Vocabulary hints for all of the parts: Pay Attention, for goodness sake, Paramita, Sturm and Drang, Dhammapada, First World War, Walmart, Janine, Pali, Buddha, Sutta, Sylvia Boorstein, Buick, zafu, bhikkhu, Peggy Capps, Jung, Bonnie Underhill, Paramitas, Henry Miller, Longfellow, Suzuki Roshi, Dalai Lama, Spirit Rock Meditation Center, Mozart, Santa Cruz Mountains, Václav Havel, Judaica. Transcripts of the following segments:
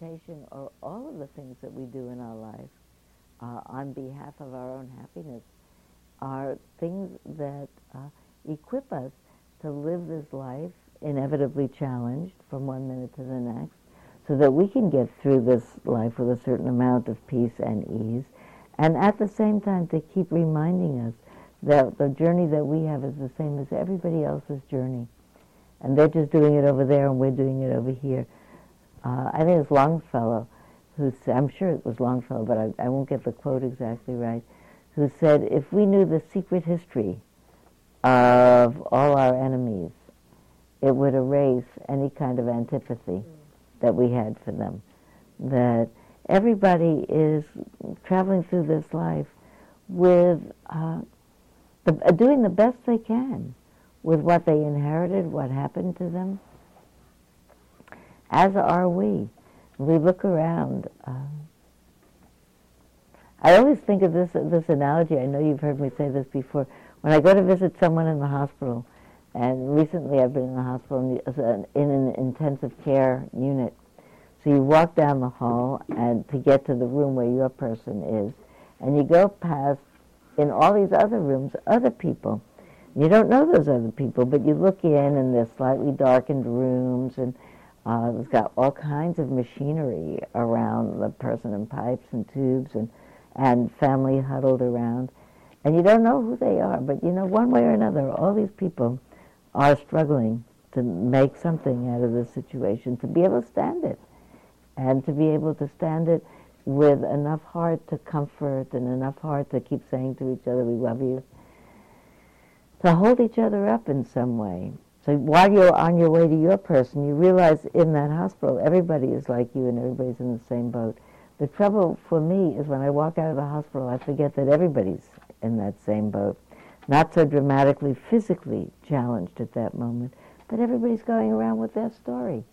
meditation or all of the things that we do in our life on behalf of our own happiness are things that equip us to live this life inevitably challenged from one minute to the next, so that we can get through this life with a certain amount of peace and ease, and at the same time to keep reminding us that the journey that we have is the same as everybody else's journey, and they're just doing it over there and we're doing it over here. I think it's Longfellow who said, I'm sure it was Longfellow, but I won't get the quote exactly right, who said, if we knew the secret history of all our enemies, it would erase any kind of antipathy that we had for them. That everybody is traveling through this life with doing the best they can with what they inherited, what happened to them, as are we. We look around. I always think of this analogy. I know you've heard me say this before. When I go to visit someone in the hospital, and recently I've been in the hospital in an intensive care unit. So you walk down the hall and to get to the room where your person is, and you go past, in all these other rooms, other people. You don't know those other people, but you look in and they're slightly darkened rooms, and it's got all kinds of machinery around the person, and pipes and tubes and family huddled around. And you don't know who they are, but you know one way or another all these people are struggling to make something out of this situation, to be able to stand it, and to be able to stand it with enough heart to comfort and enough heart to keep saying to each other, we love you, to hold each other up in some way. So while you're on your way to your person, you realize in that hospital everybody is like you and everybody's in the same boat. The trouble for me is when I walk out of the hospital, I forget that everybody's in that same boat. Not so dramatically physically challenged at that moment, but everybody's going around with their story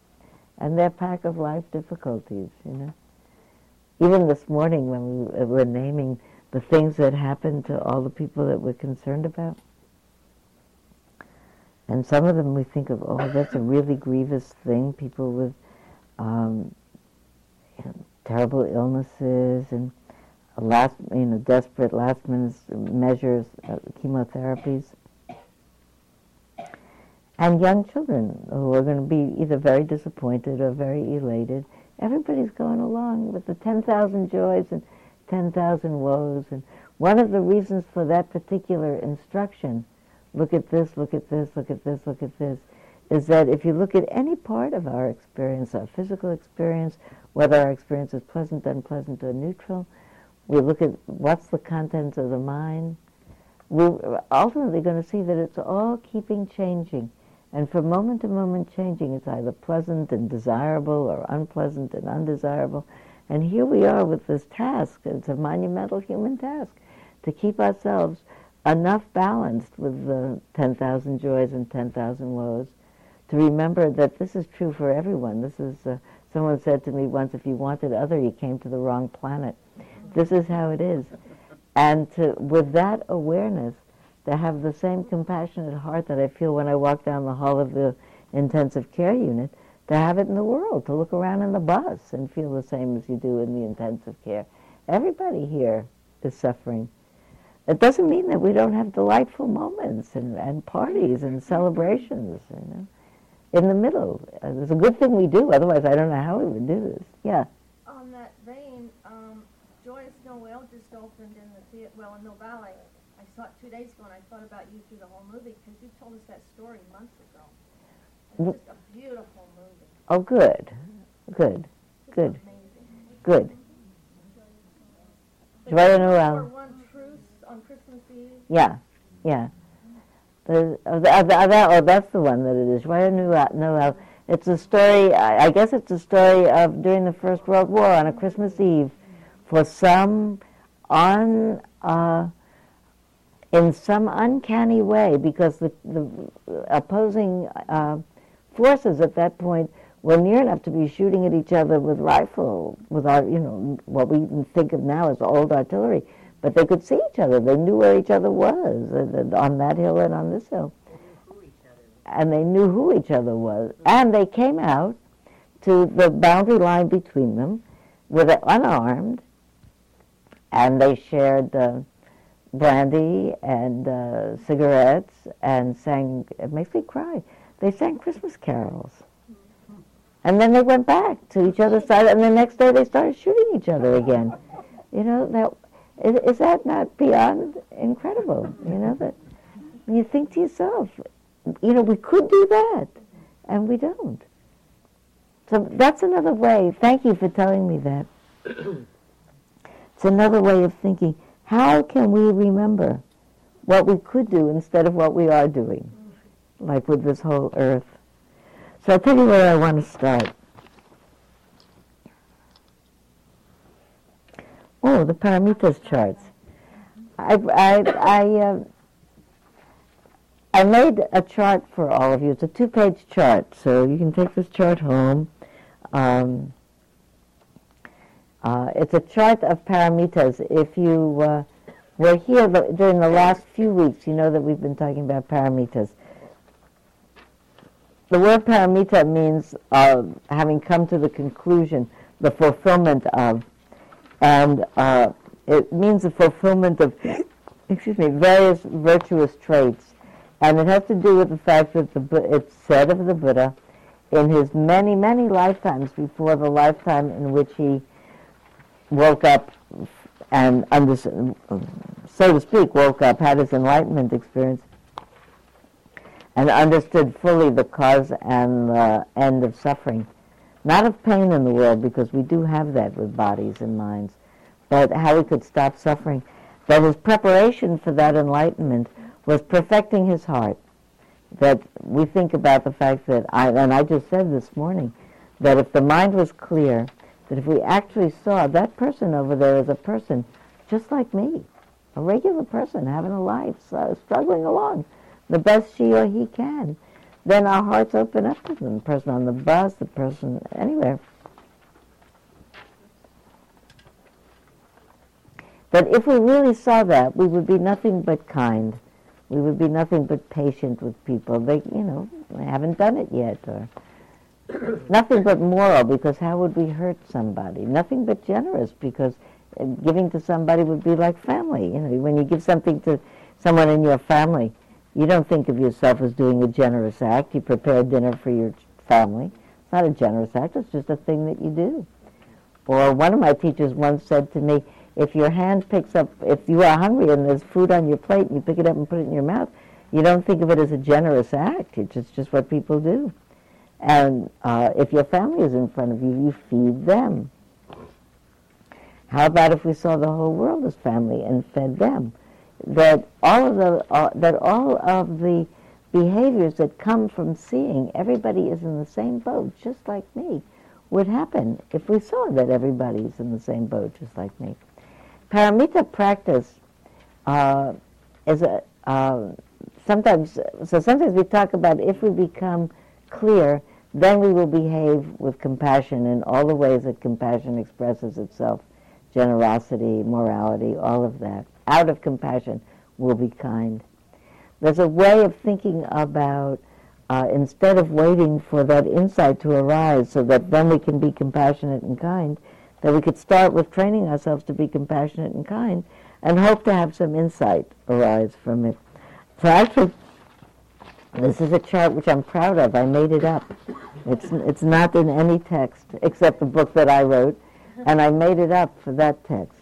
and their pack of life difficulties, you know. Even this morning when we were naming the things that happened to all the people that we're concerned about, and some of them we think of, oh, that's a really grievous thing, people with terrible illnesses and desperate last-minute measures, chemotherapies, and young children who are going to be either very disappointed or very elated. Everybody's going along with the 10,000 joys and 10,000 woes. And one of the reasons for that particular instruction, look at this, look at this, look at this, look at this, is that if you look at any part of our experience, our physical experience, whether our experience is pleasant, unpleasant, or neutral, we look at what's the contents of the mind, we're ultimately going to see that it's all keeping changing. And from moment to moment changing, it's either pleasant and desirable or unpleasant and undesirable. And here we are with this task. It's a monumental human task to keep ourselves enough balanced with the 10,000 joys and 10,000 woes to remember that this is true for everyone. This is, someone said to me once, if you wanted other, you came to the wrong planet. This is how it is. And with that awareness, to have the same compassionate heart that I feel when I walk down the hall of the intensive care unit, to have it in the world, to look around in the bus and feel the same as you do in the intensive care. Everybody here is suffering. It doesn't mean that we don't have delightful moments and parties and celebrations, you know, in the middle. It's a good thing we do, otherwise I don't know how we would do this. Yeah. On that vein, Joyeux Noël just opened in the theater, well, in the Valley. I saw it 2 days ago, and I thought about you through the whole movie because you told us that story months ago. It's just a beautiful movie. Oh, good, good, good, good. Joyeux Noël. One truce on Christmas Eve. Yeah, yeah. That's the one that it is. Joyeux Noël. It's a story. I guess it's a story of during the First World War on a Christmas Eve. For some, in some uncanny way, because the opposing forces at that point were near enough to be shooting at each other with rifle, with our, you know, what we think of now as old artillery, but they could see each other. They knew where each other was, on that hill and on this hill, and they knew who each other was, and they came out to the boundary line between them, were they unarmed, and they shared brandy and cigarettes and sang, it makes me cry, they sang Christmas carols. And then they went back to each other's side, and the next day they started shooting each other again. You know, is that not beyond incredible? You know, that you think to yourself, you know, we could do that, and we don't. So that's another way. Thank you for telling me that. It's another way of thinking. How can we remember what we could do instead of what we are doing, like with this whole earth? So I'll tell you where I want to start. Oh, the Paramitas charts. I made a chart for all of you. It's a two-page chart, so you can take this chart home. It's a chart of Paramitas. If you were here during the last few weeks, you know that we've been talking about Paramitas. The word paramita means having come to the conclusion, the fulfillment of, and it means the fulfillment of, excuse me, various virtuous traits, and it has to do with the fact that it's said of the Buddha in his many, many lifetimes before the lifetime in which he woke up and, so to speak, woke up, had his enlightenment experience, and understood fully the cause and the end of suffering. Not of pain in the world, because we do have that with bodies and minds, but how we could stop suffering. That his preparation for that enlightenment was perfecting his heart. That we think about the fact that, I just said this morning, that if the mind was clear, that if we actually saw that person over there as a person just like me, a regular person having a life, struggling along, the best she or he can, then our hearts open up to them, the person on the bus, the person anywhere. But if we really saw that, we would be nothing but kind. We would be nothing but patient with people. They, you know, haven't done it yet. Or nothing but moral, because how would we hurt somebody? Nothing but generous, because giving to somebody would be like family. You know, when you give something to someone in your family, you don't think of yourself as doing a generous act. You prepare dinner for your family. It's not a generous act. It's just a thing that you do. Or one of my teachers once said to me, if your hand picks up, if you are hungry and there's food on your plate and you pick it up and put it in your mouth, you don't think of it as a generous act. It's just what people do. And if your family is in front of you, you feed them. How about if we saw the whole world as family and fed them? That all of the behaviors that come from seeing everybody is in the same boat, just like me, would happen if we saw that everybody is in the same boat, just like me. Paramita practice is sometimes. So sometimes we talk about if we become clear, then we will behave with compassion in all the ways that compassion expresses itself: generosity, morality, all of that. Out of compassion, will be kind. There's a way of thinking about, instead of waiting for that insight to arise so that then we can be compassionate and kind, that we could start with training ourselves to be compassionate and kind and hope to have some insight arise from it. So actually, this is a chart which I'm proud of. I made it up. It's not in any text except the book that I wrote, and I made it up for that text.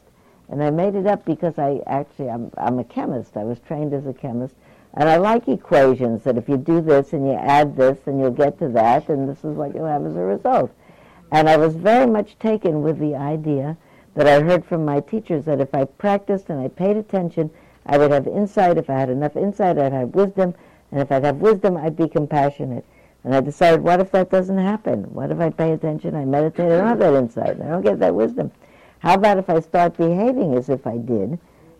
And I made it up because I'm a chemist. I was trained as a chemist. And I like equations that if you do this and you add this, then you'll get to that, and this is what you'll have as a result. And I was very much taken with the idea that I heard from my teachers that if I practiced and I paid attention, I would have insight. If I had enough insight, I'd have wisdom. And if I'd have wisdom, I'd be compassionate. And I decided, what if that doesn't happen? What if I pay attention, I meditate, I don't have that insight, and I don't get that wisdom? How about if I start behaving as if I did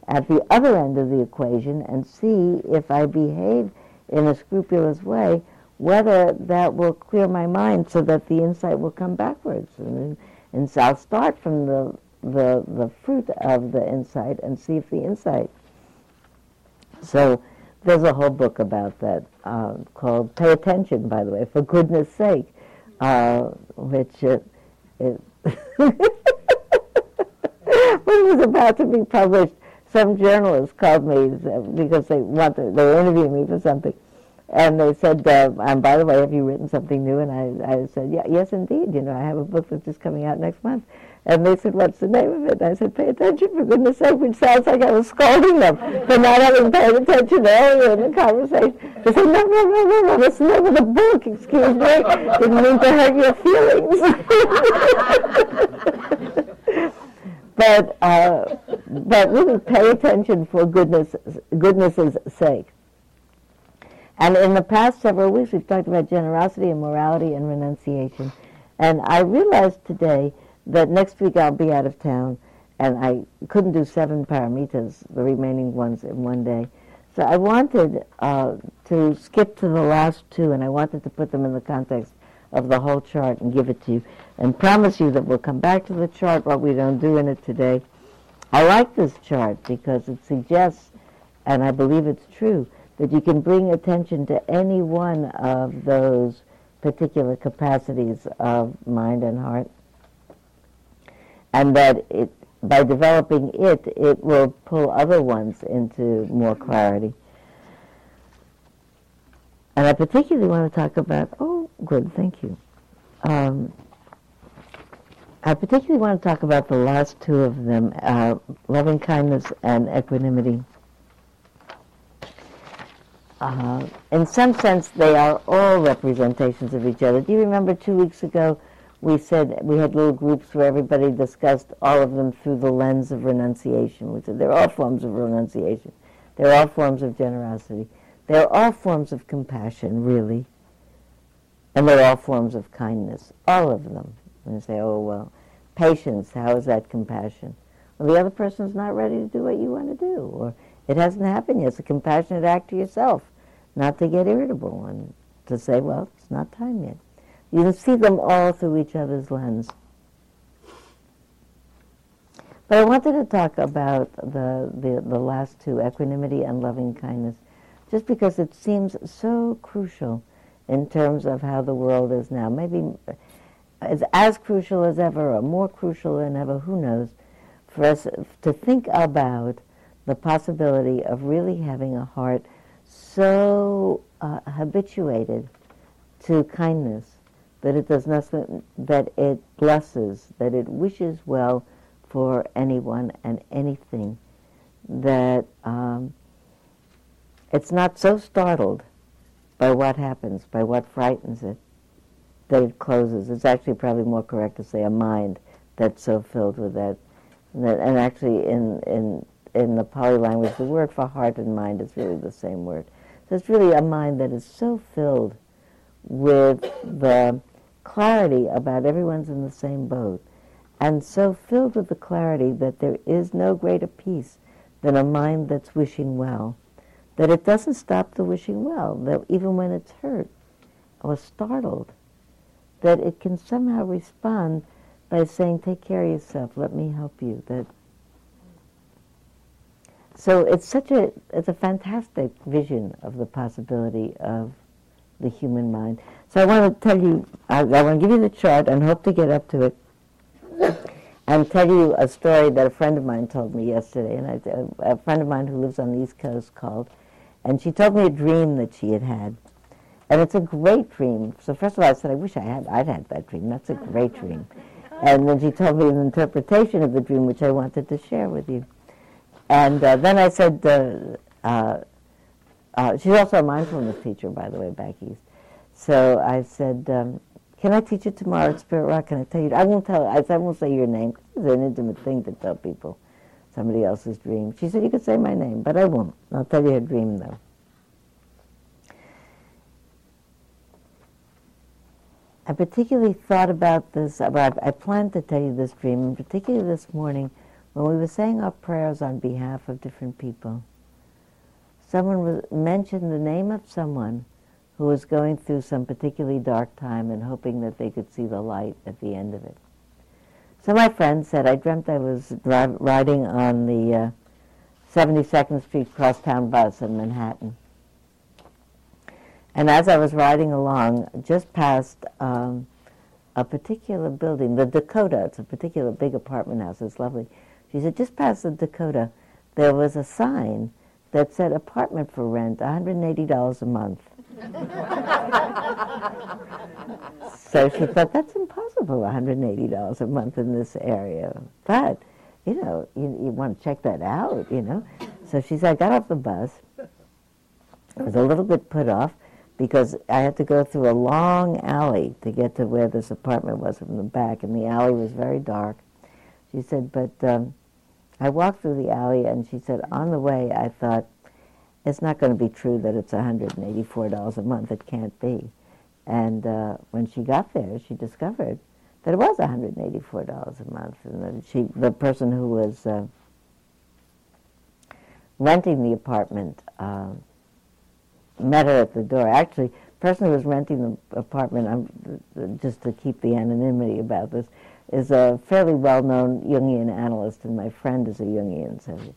at the other end of the equation and see if I behave in a scrupulous way, whether that will clear my mind so that the insight will come backwards. And so I'll start from the fruit of the insight and see if the insight. So there's a whole book about that called Pay Attention, by the way, for goodness sake. which when it was about to be published, some journalists called me because they were interviewing me for something, and they said, "And by the way, have you written something new?" And I said, "Yeah, yes, indeed. You know, I have a book that's just coming out next month." And they said, "What's the name of it?" And I said, "Pay Attention, for goodness sake," which sounds like I was scolding them for not having paid attention earlier in the conversation. They said, no, that's the name of the book, excuse me. Didn't mean to hurt your feelings. But really pay attention for goodness' sake. And in the past several weeks, we've talked about generosity and morality and renunciation. And I realized today that next week I'll be out of town, and I couldn't do 7 Paramitas, the remaining ones, in one day. So I wanted to skip to the last 2, and I wanted to put them in the context of the whole chart and give it to you, and promise you that we'll come back to the chart, what we don't do in it today. I like this chart because it suggests, and I believe it's true, that you can bring attention to any one of those particular capacities of mind and heart, and that it, by developing it, it will pull other ones into more clarity. And I particularly want to talk about, oh, good, thank you. I particularly want to talk about the last 2 of them, loving kindness and equanimity. In some sense, they are all representations of each other. Do you remember 2 weeks ago we said we had little groups where everybody discussed all of them through the lens of renunciation? We said they're all forms of renunciation. They're all forms of generosity. They're all forms of compassion, really. And they're all forms of kindness, all of them. And you say, oh, well, patience, how is that compassion? Well, the other person's not ready to do what you want to do, or it hasn't happened yet. It's a compassionate act to yourself, not to get irritable and to say, well, it's not time yet. You can see them all through each other's lens. But I wanted to talk about the last 2, equanimity and loving kindness, just because it seems so crucial in terms of how the world is now. Maybe it's as crucial as ever, or more crucial than ever, who knows, for us to think about the possibility of really having a heart so habituated to kindness that it does nothing, that it blesses, that it wishes well for anyone and anything, that it's not so startled by what happens, by what frightens it, that it closes. It's actually probably more correct to say a mind that's so filled with that. And actually in the Pali language, the word for heart and mind is really the same word. So it's really a mind that is so filled with the clarity about everyone's in the same boat, and so filled with the clarity that there is no greater peace than a mind that's wishing well, that it doesn't stop the wishing well, that even when it's hurt or startled, that it can somehow respond by saying, take care of yourself, let me help you. That so it's such a, it's a fantastic vision of the possibility of the human mind. So I want to tell you, I want to give you the chart and hope to get up to it, and tell you a story that a friend of mine told me yesterday, and a friend of mine who lives on the East Coast called, and she told me a dream that she had had, and it's a great dream. So first of all, I said, I wish I'd had that dream. That's a great dream. And then she told me an interpretation of the dream, which I wanted to share with you. And then I said, she's also a mindfulness teacher, by the way, back east. So I said, can I teach you tomorrow at Spirit Rock? Can I tell you? I won't say your name. It's an intimate thing to tell people somebody else's dream. She said, you could say my name, but I won't. I'll tell you her dream, though. I particularly thought about this. I planned to tell you this dream, and particularly this morning when we were saying our prayers on behalf of different people. Someone mentioned the name of someone who was going through some particularly dark time and hoping that they could see the light at the end of it. So my friend said, I dreamt I was riding on the 72nd Street crosstown bus in Manhattan. And as I was riding along, just past a particular building, the Dakota. It's a particular big apartment house. It's lovely. She said, just past the Dakota, there was a sign that said apartment for rent, $180 a month. So she thought, that's impossible, $180 a month in this area. But, you know, you want to check that out, you know. So she said, I got off the bus. I was a little bit put off because I had to go through a long alley to get to where this apartment was from the back, and the alley was very dark. She said, but I walked through the alley, and she said, on the way, I thought, it's not going to be true that it's $184 a month. It can't be. And when she got there, she discovered that it was $184 a month, and then the person who was renting the apartment met her at the door. Actually, the person who was renting the apartment, just to keep the anonymity about this, is a fairly well-known Jungian analyst, and my friend is a Jungian, so she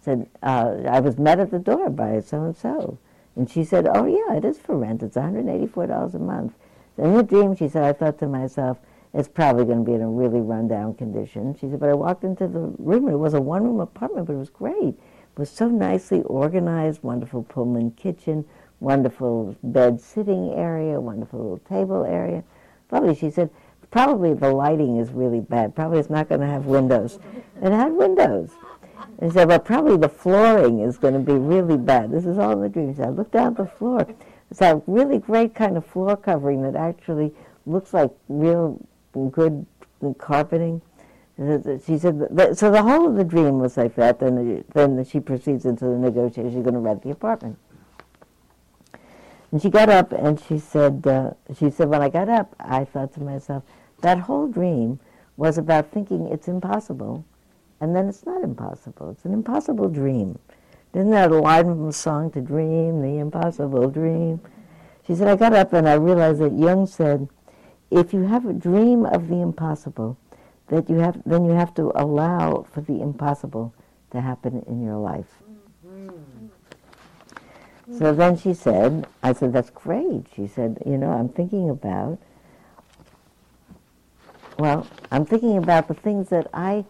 said, I was met at the door by so-and-so. And she said, oh, yeah, it is for rent. It's $184 a month. In her dream, she said, I thought to myself, it's probably going to be in a really run-down condition. She said, but I walked into the room, and it was a one-room apartment, but it was great. It was so nicely organized, wonderful Pullman kitchen, wonderful bed sitting area, wonderful little table area. Lovely. She said, probably the lighting is really bad. Probably it's not going to have windows. It had windows. And she said, well, probably the flooring is going to be really bad. This is all in the dream. She said, I looked down at the floor. It's a really great kind of floor covering that actually looks like real good carpeting. She said, so the whole of the dream was like that. Then she proceeds into the negotiation. She's going to rent the apartment. And she got up, and she said, when I got up, I thought to myself, that whole dream was about thinking it's impossible, and then it's not impossible. It's an impossible dream. Isn't that a line from a song, to dream the impossible dream? She said, I got up, and I realized that Jung said, if you have a dream of the impossible, then you have to allow for the impossible to happen in your life. So then she said, I said, that's great. She said, you know, I'm thinking about the things that I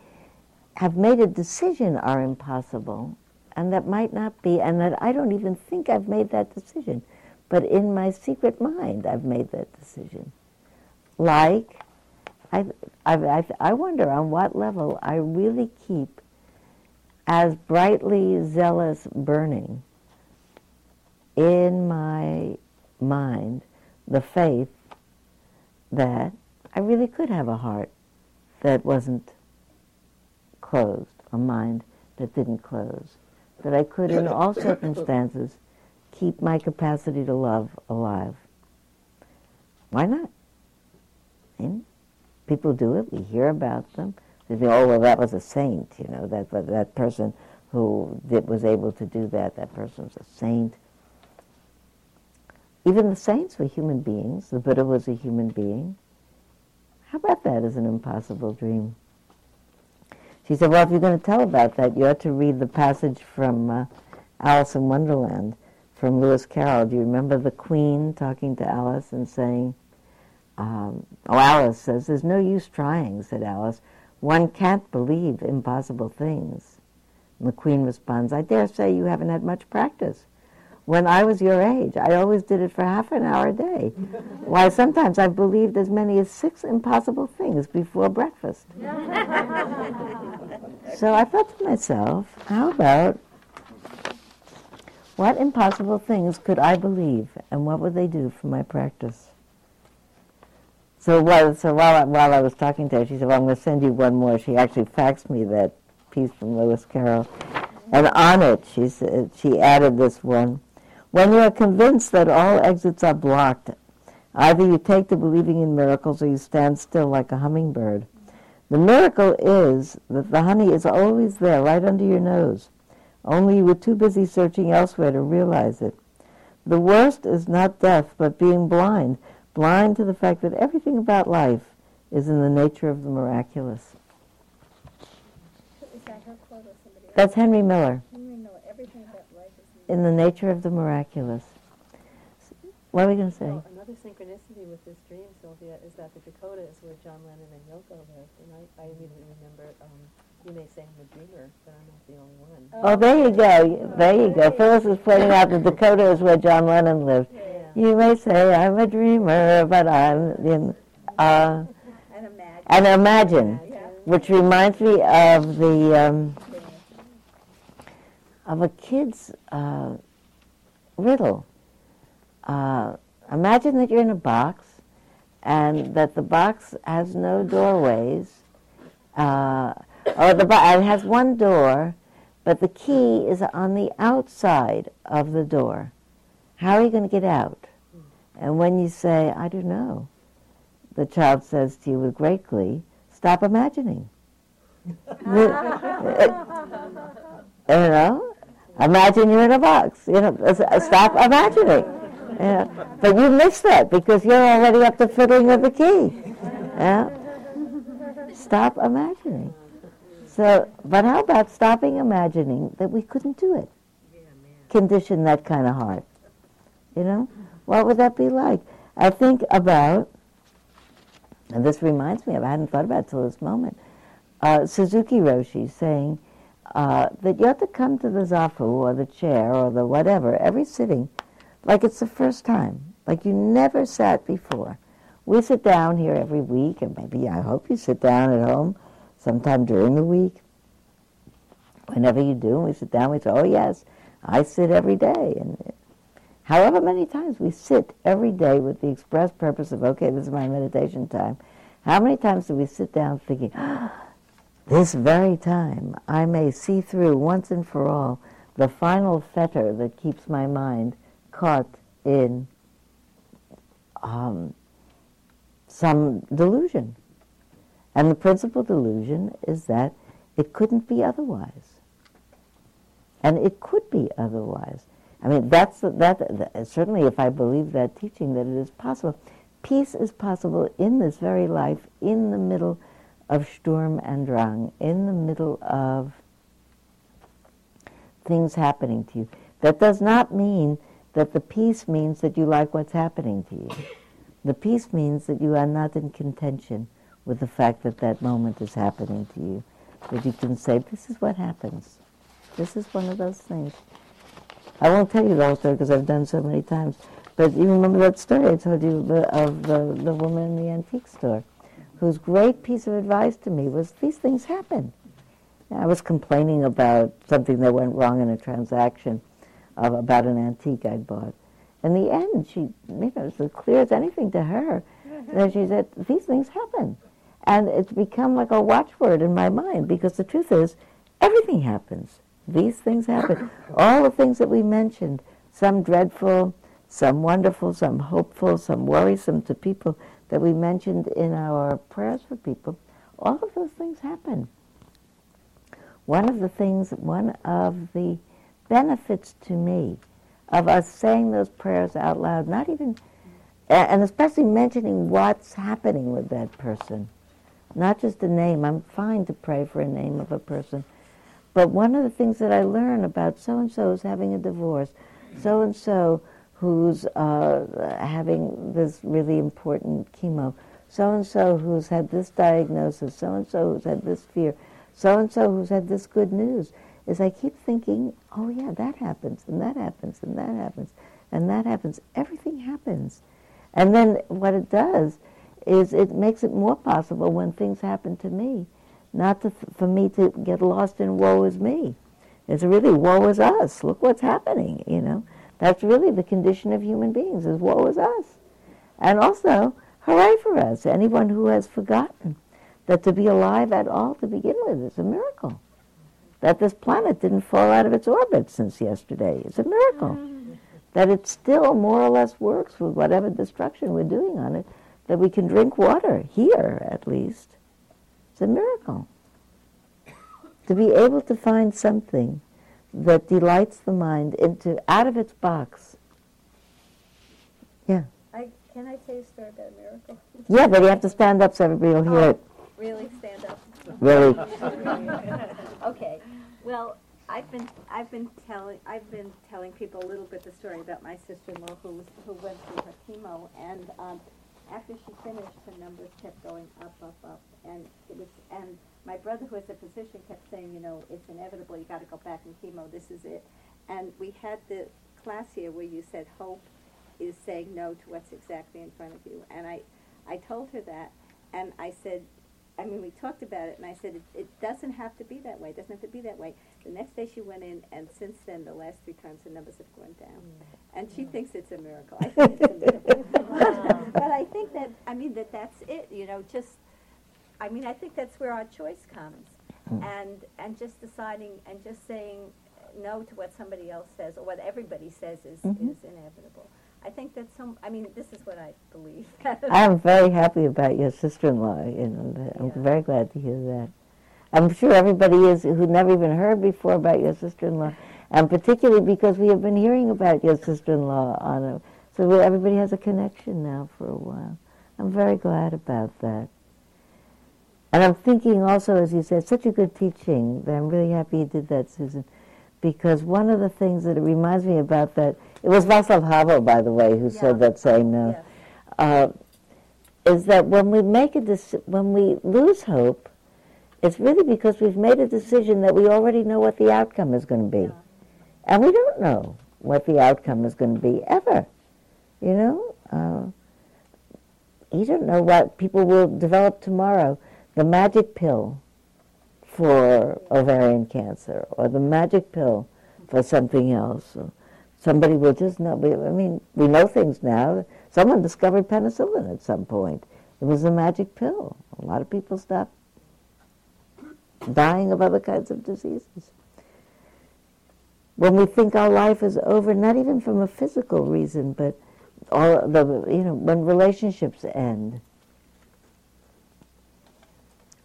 have made a decision are impossible, and that might not be, and that I don't even think I've made that decision. But in my secret mind, I've made that decision. Like, I wonder on what level I really keep as brightly zealous burning in my mind the faith that I really could have a heart that wasn't closed, a mind that didn't close, that I could in all circumstances keep my capacity to love alive. Why not? And people do it, we hear about them. They say, oh, well, that was a saint, you know, that person who was able to do that, that person was a saint. Even the saints were human beings. The Buddha was a human being. How about that as an impossible dream? She said, well, if you're going to tell about that, you ought to read the passage from Alice in Wonderland from Lewis Carroll. Do you remember the Queen talking to Alice and saying, Alice says, there's no use trying, said Alice. One can't believe impossible things. And the Queen responds, I dare say you haven't had much practice. When I was your age, I always did it for half an hour a day. Why, sometimes I've believed as many as 6 impossible things before breakfast. So I thought to myself, how about what impossible things could I believe, and what would they do for my practice? So while I was talking to her, she said, well, I'm going to send you one more. She actually faxed me that piece from Lewis Carroll. And on it, she added this one. When you are convinced that all exits are blocked, either you take to believing in miracles or you stand still like a hummingbird. The miracle is that the honey is always there, right under your nose. Only you were too busy searching elsewhere to realize it. The worst is not death, but being blind, blind to the fact that everything about life is in the nature of the miraculous. Is that her quote or somebody else? That's Henry Miller. In the nature of the miraculous. What are we going to say? Well, another synchronicity with this dream, Sylvia, is that the Dakota is where John Lennon and Yoko lived. And I immediately remember, you may say I'm a dreamer, but I'm not the only one. Oh, there you go. There you go. Phyllis is pointing out the Dakota is where John Lennon lived. Yeah. You may say I'm a dreamer, but I'm in... and imagine, which reminds me of the... of a kid's riddle. Imagine that you're in a box and that the box has no doorways, or the box has one door, but the key is on the outside of the door. How are you going to get out? And when you say, I don't know, the child says to you with great glee, stop imagining. You know, imagine you're in a box. You know, stop imagining. You know, but you miss that because you're already up to fiddling with the key. Yeah? Stop imagining. So, but how about stopping imagining that we couldn't do it? Condition that kind of heart. You know, what would that be like? I think about, and this reminds me of, I hadn't thought about it till this moment, Suzuki Roshi saying, that you have to come to the zafu, or the chair, or the whatever, every sitting, like it's the first time, like you never sat before. We sit down here every week, and maybe I hope you sit down at home sometime during the week. Whenever you do, we sit down, we say, oh yes, I sit every day. And however many times we sit every day with the express purpose of, okay, this is my meditation time. How many times do we sit down thinking, this very time, I may see through, once and for all, the final fetter that keeps my mind caught in some delusion. And the principal delusion is that it couldn't be otherwise. And it could be otherwise. I mean, certainly if I believe that teaching, that it is possible. Peace is possible in this very life, in the middle of Sturm and Drang, in the middle of things happening to you. That does not mean that the peace means that you like what's happening to you. The peace means that you are not in contention with the fact that that moment is happening to you. That you can say, this is what happens. This is one of those things. I won't tell you the whole story because I've done so many times, but you remember that story I told you of the woman in the antique store, whose great piece of advice to me was, these things happen. I was complaining about something that went wrong in a transaction about an antique I'd bought. In the end, she, you know, it was as clear as anything to her. Then she said, these things happen. And it's become like a watchword in my mind, because the truth is, everything happens. These things happen. All the things that we mentioned, some dreadful, some wonderful, some hopeful, some worrisome to people, that we mentioned in our prayers for people, all of those things happen. One of the benefits to me of us saying those prayers out loud, not even, and especially mentioning what's happening with that person, not just a name. I'm fine to pray for a name of a person, but one of the things that I learn about so-and-so is having a divorce, so-and-so who's having this really important chemo, so-and-so who's had this diagnosis, so-and-so who's had this fear, so-and-so who's had this good news, is I keep thinking, oh yeah, that happens, and that happens, and that happens, and that happens. Everything happens. And then what it does is it makes it more possible when things happen to me, not to for me to get lost in woe is me. It's really woe is us. Look what's happening, you know. That's really the condition of human beings, is woe is us. And also, hooray for us, anyone who has forgotten that to be alive at all to begin with is a miracle. That this planet didn't fall out of its orbit since yesterday is a miracle. That it still more or less works with whatever destruction we're doing on it, that we can drink water, here at least, it's a miracle. To be able to find something that delights the mind out of its box. Yeah. Can I say a story about a miracle? Yeah, but you have to stand up so everybody will hear it. Really stand up? Really. Okay. Well, I've been telling people a little bit the story about my sister-in-law who went through her chemo, and after she finished, her numbers kept going up, and it was, and my brother, who was a physician, kept saying, you know, it's inevitable. You got to go back in chemo. This is it. And we had the class here where you said hope is saying no to what's exactly in front of you. And I told her that, and I said, I mean, we talked about it, and I said, it doesn't have to be that way. It doesn't have to be that way. The next day she went in, and since then, the last 3 times, the numbers have gone down. Mm. And she thinks it's a miracle. I think it's a miracle. But I think that, I mean, that's it, you know, just, I mean, I think that's where our choice comes. Mm. And just deciding, and just saying no to what somebody else says, or what everybody says is inevitable. I think that's some, I mean, this is what I believe. I'm very happy about your sister-in-law, you know, I'm very glad to hear that. I'm sure everybody is who never even heard before about your sister-in-law, and particularly because we have been hearing about your sister-in-law on a, so everybody has a connection now for a while. I'm very glad about that. And I'm thinking also, as you said, such a good teaching, that I'm really happy you did that, Susan, because one of the things that it reminds me about that, it was Václav Havel, by the way, who said that, saying no, is that when we make a when we lose hope, it's really because we've made a decision that we already know what the outcome is going to be. Yeah. And we don't know what the outcome is going to be, ever. You know? You don't know what people will develop tomorrow. The magic pill for ovarian cancer, or the magic pill for something else. Somebody will just know. I mean, we know things now. Someone discovered penicillin at some point. It was a magic pill. A lot of people stopped dying of other kinds of diseases. When we think our life is over, not even from a physical reason, but all the, you know, when relationships end.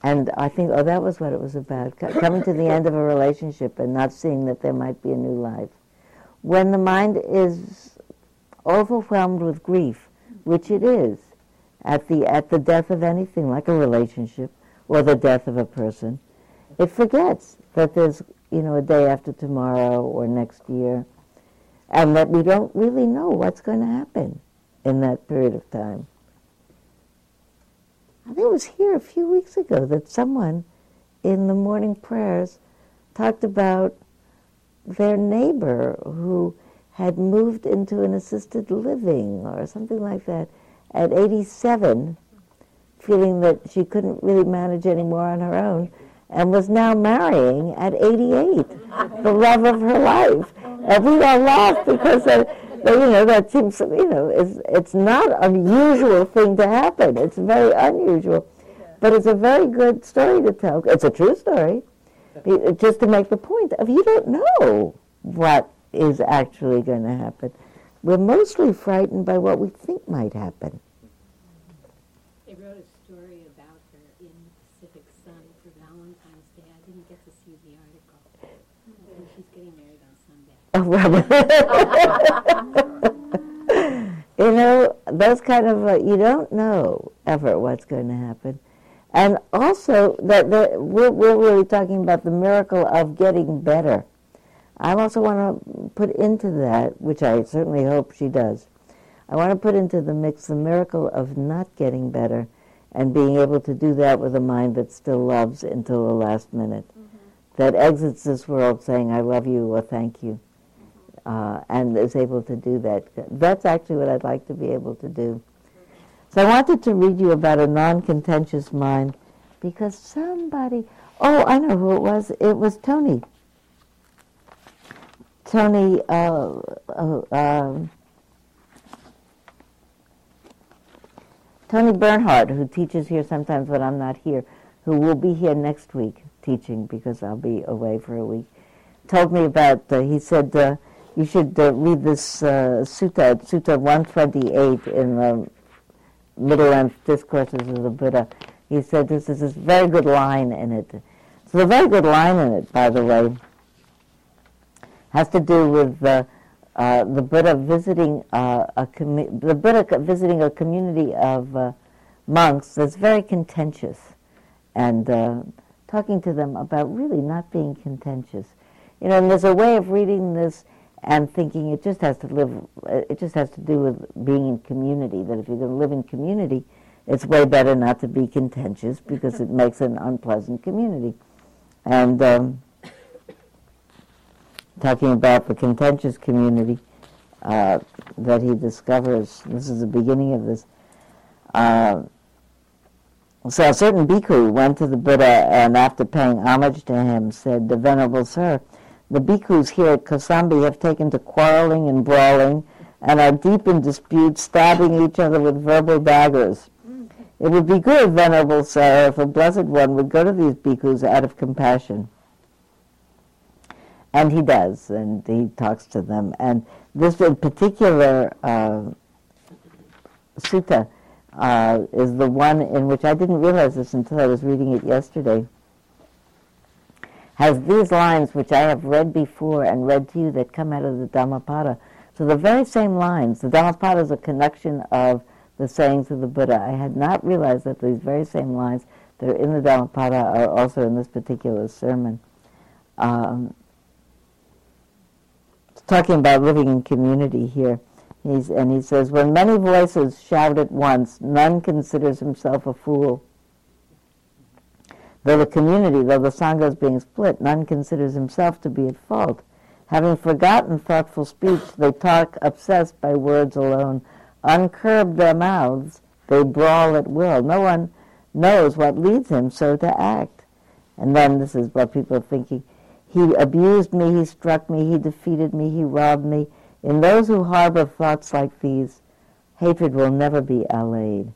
And I think, oh, that was what it was about, coming to the end of a relationship and not seeing that there might be a new life. When the mind is overwhelmed with grief, which it is, at the death of anything, like a relationship or the death of a person, it forgets that there's, you know, a day after tomorrow or next year, and that we don't really know what's going to happen in that period of time. I think it was here a few weeks ago that someone in the morning prayers talked about their neighbor who had moved into an assisted living or something like that at 87, feeling that she couldn't really manage anymore on her own, and was now marrying at 88, the love of her life. And we all laughed because, you know, that seems, you know, it's not an unusual thing to happen. It's very unusual, but it's a very good story to tell. It's a true story. Just to make the point of, you don't know what is actually going to happen. We're mostly frightened by what we think might happen. They wrote a story about her in the Pacific Sun for Valentine's Day. I didn't get to see the article. And she's getting married on Sunday. Oh, well. You know, those kind of, you don't know ever what's going to happen. And also, we're really talking about the miracle of getting better. I also want to put into that, which I certainly hope she does, I want to put into the mix the miracle of not getting better and being able to do that with a mind that still loves until the last minute, that exits this world saying, I love you or thank you, and is able to do that. That's actually what I'd like to be able to do. So I wanted to read you about a non-contentious mind, because somebody, oh, I know who it was Tony. Tony Tony Bernhardt, who teaches here sometimes when I'm not here, who will be here next week teaching because I'll be away for a week, told me about, he said, you should read this Sutta 128 in the Middle-length Discourses of the Buddha. He said this is very good line in it. So the very good line in it, by the way, has to do with the Buddha visiting a community of monks that's very contentious, and talking to them about really not being contentious. You know, and there's a way of reading this and thinking it just has to live, it just has to do with being in community, that if you're going to live in community, it's way better not to be contentious because it makes an unpleasant community. And talking about the contentious community that he discovers, this is the beginning of this. So a certain bhikkhu went to the Buddha and after paying homage to him said, "The Venerable Sir, the bhikkhus here at Kasambi have taken to quarreling and brawling and are deep in dispute, stabbing each other with verbal daggers. It would be good, Venerable Sir, if a blessed one would go to these bhikkhus out of compassion." And he does, and he talks to them. And this in particular sutta is the one in which I didn't realize this until I was reading it yesterday. Has these lines which I have read before and read to you that come out of the Dhammapada. So the very same lines. The Dhammapada is a connection of the sayings of the Buddha. I had not realized that these very same lines that are in the Dhammapada are also in this particular sermon. Talking about living in community here. He says, "When many voices shout at once, none considers himself a fool. Though the community, though the sangha is being split, none considers himself to be at fault. Having forgotten thoughtful speech, they talk obsessed by words alone. Uncurbed their mouths, they brawl at will. No one knows what leads him so to act." And then this is what people are thinking. "He abused me, he struck me, he defeated me, he robbed me. In those who harbor thoughts like these, hatred will never be allayed."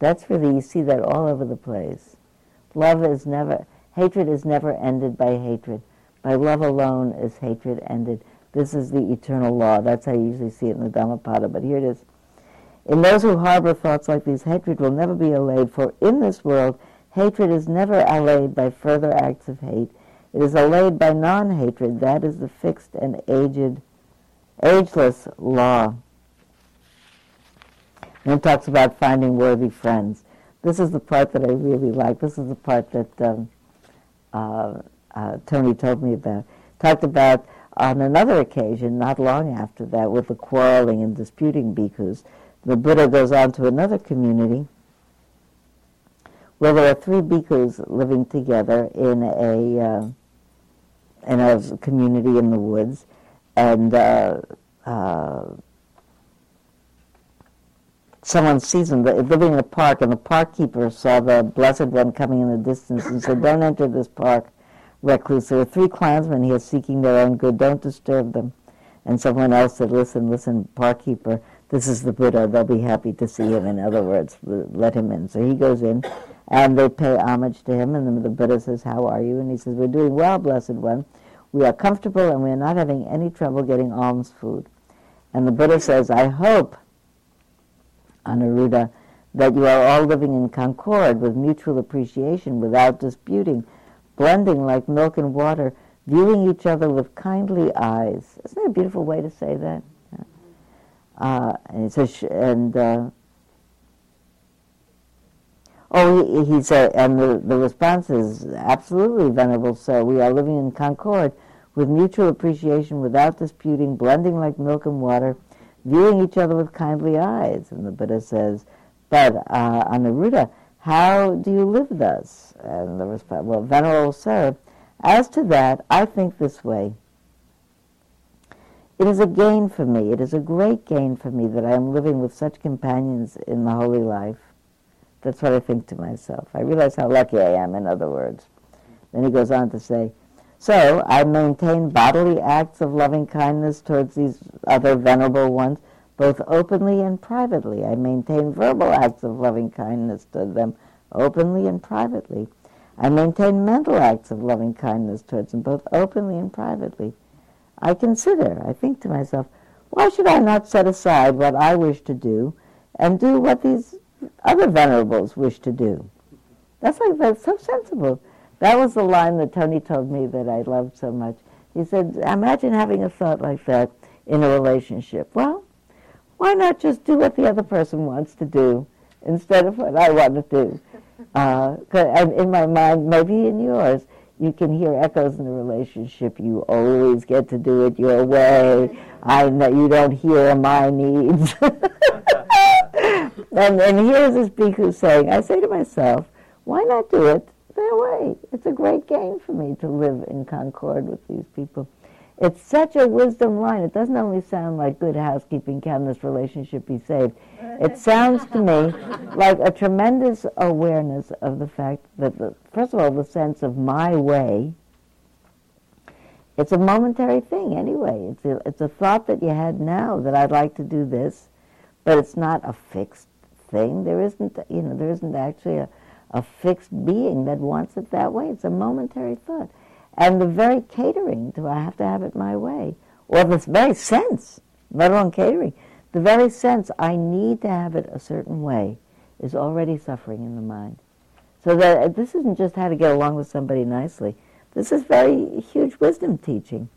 That's really, you see that all over the place. Love is never, hatred is never ended by hatred. By love alone is hatred ended. This is the eternal law. That's how you usually see it in the Dhammapada, but here it is. "In those who harbor thoughts like these, hatred will never be allayed, for in this world, hatred is never allayed by further acts of hate. It is allayed by non-hatred. That is the fixed and ageless law." And it talks about finding worthy friends. This is the part that I really like. This is the part that Tony told me about. Talked about on another occasion, not long after that, with the quarreling and disputing bhikkhus. The Buddha goes on to another community where there are three bhikkhus living together in a community in the woods, and someone sees them living in a park, and the park keeper saw the Blessed One coming in the distance and said, "Don't enter this park, recluse. There are three clansmen here seeking their own good. Don't disturb them." And someone else said, Listen, park keeper, this is the Buddha. They'll be happy to see him." In other words, let him in. So he goes in, and they pay homage to him, and then the Buddha says, "How are you?" And he says, "We're doing well, Blessed One. We are comfortable, and we are not having any trouble getting alms food." And the Buddha says, "I hope, Anuruddha, that you are all living in concord with mutual appreciation, without disputing, blending like milk and water, viewing each other with kindly eyes." Isn't that a beautiful way to say that? The response is, "Absolutely, Venerable Sir, we are living in concord with mutual appreciation, without disputing, blending like milk and water, viewing each other with kindly eyes." And the Buddha says, "But, Anuruddha, how do you live thus?" And the response, "Well, Venerable Sir, as to that, I think this way. It is a gain for me, it is a great gain for me that I am living with such companions in the holy life." That's what I think to myself. I realize how lucky I am, in other words. Then he goes on to say, "So I maintain bodily acts of loving kindness towards these other venerable ones, both openly and privately. I maintain verbal acts of loving kindness toward them, openly and privately. I maintain mental acts of loving kindness towards them, both openly and privately. I consider, I think to myself, why should I not set aside what I wish to do and do what these other venerables wish to do?" That's so sensible. That was the line that Tony told me that I loved so much. He said, "Imagine having a thought like that in a relationship. Well, why not just do what the other person wants to do instead of what I want to do?" And in my mind, maybe in yours, you can hear echoes in the relationship. You always get to do it your way. I know you don't hear my needs. and here's this bhikkhu saying, I say to myself, why not do it that way? It's a great game for me to live in concord with these people. It's such a wisdom line. It doesn't only sound like good housekeeping, can this relationship be saved? It sounds to me like a tremendous awareness of the fact that, first of all, the sense of my way, it's a momentary thing anyway. It's a thought that you had now that I'd like to do this, but it's not a fixed thing. There isn't actually a fixed being that wants it that way. It's a momentary thought. And the very catering to I have to have it my way, or this very sense, let alone catering, the very sense I need to have it a certain way is already suffering in the mind. So that this isn't just how to get along with somebody nicely. This is very huge wisdom teaching.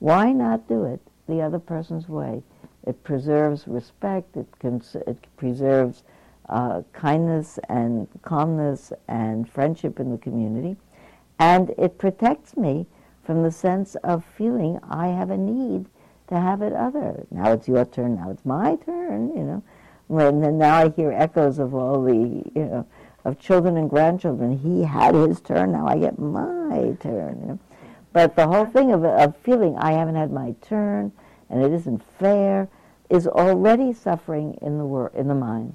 Why not do it the other person's way? It preserves respect, it preserves kindness and calmness and friendship in the community. And it protects me from the sense of feeling I have a need to have it other. Now it's your turn, now it's my turn, you know. And now I hear echoes of all the, you know, of children and grandchildren. He had his turn, now I get my turn, you know. But the whole thing of feeling I haven't had my turn and it isn't fair is already suffering in the mind.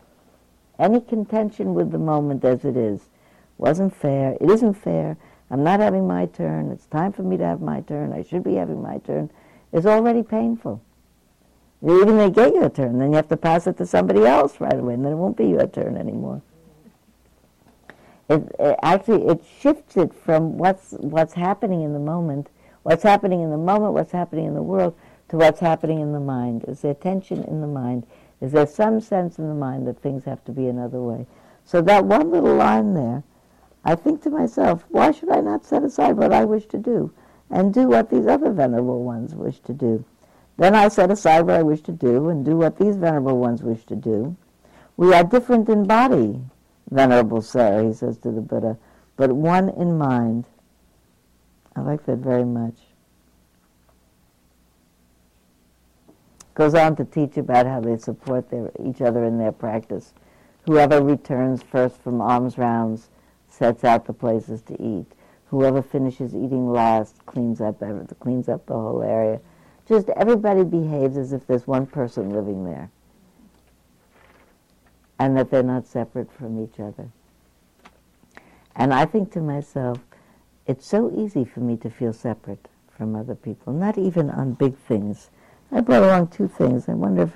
Any contention with the moment as it is wasn't fair, it isn't fair, I'm not having my turn, it's time for me to have my turn, I should be having my turn, is already painful. Even they get your turn, then you have to pass it to somebody else right away, and then it won't be your turn anymore. It shifts it from what's happening in the moment, what's happening in the world, to what's happening in the mind. Is there tension in the mind? Is there some sense in the mind that things have to be another way? So that one little line there, I think to myself, why should I not set aside what I wish to do and do what these other venerable ones wish to do? Then I set aside what I wish to do and do what these venerable ones wish to do. We are different in body, Venerable Sir, he says to the Buddha, but one in mind. I like that very much. Goes on to teach about how they support each other in their practice. Whoever returns first from alms rounds sets out the places to eat. Whoever finishes eating last cleans up the whole area. Just everybody behaves as if there's one person living there, and that they're not separate from each other. And I think to myself, it's so easy for me to feel separate from other people, not even on big things. I brought along two things. I wonder if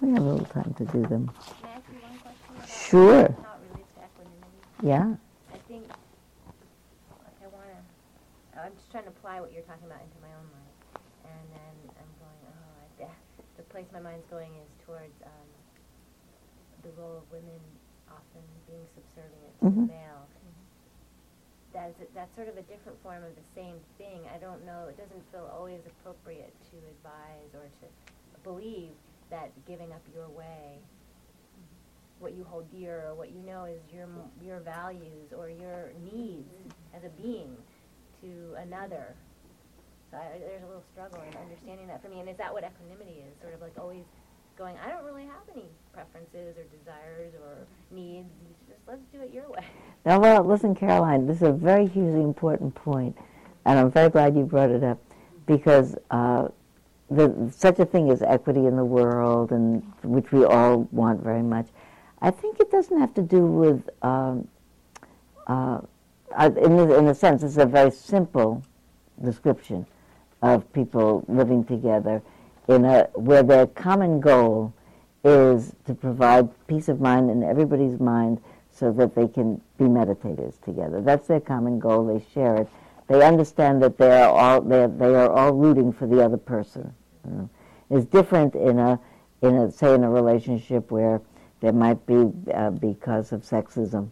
we have a little time to do them. Can I ask you one question? Sure. Yeah. I think I'm just trying to apply what you're talking about into my own mind, and then I'm going, the place my mind's going is towards the role of women often being subservient to the male. Mm-hmm. That's sort of a different form of the same thing. I don't know, it doesn't feel always appropriate to advise or to believe that giving up your way, what you hold dear or what you know is your values or your needs as a being to another. So there's a little struggle in understanding that for me. And is that what equanimity is? Sort of like always going, I don't really have any preferences or desires or needs. Just let's do it your way. Now, well, listen, Caroline, this is a very hugely important point, and I'm very glad you brought it up, because such a thing as equity in the world, and which we all want very much, I think it doesn't have to do with, in a sense, it's a very simple description of people living together where their common goal is to provide peace of mind in everybody's mind so that they can be meditators together. That's their common goal. They share it. They understand that they are all rooting for the other person. You know. It's different in a relationship where there might be, because of sexism,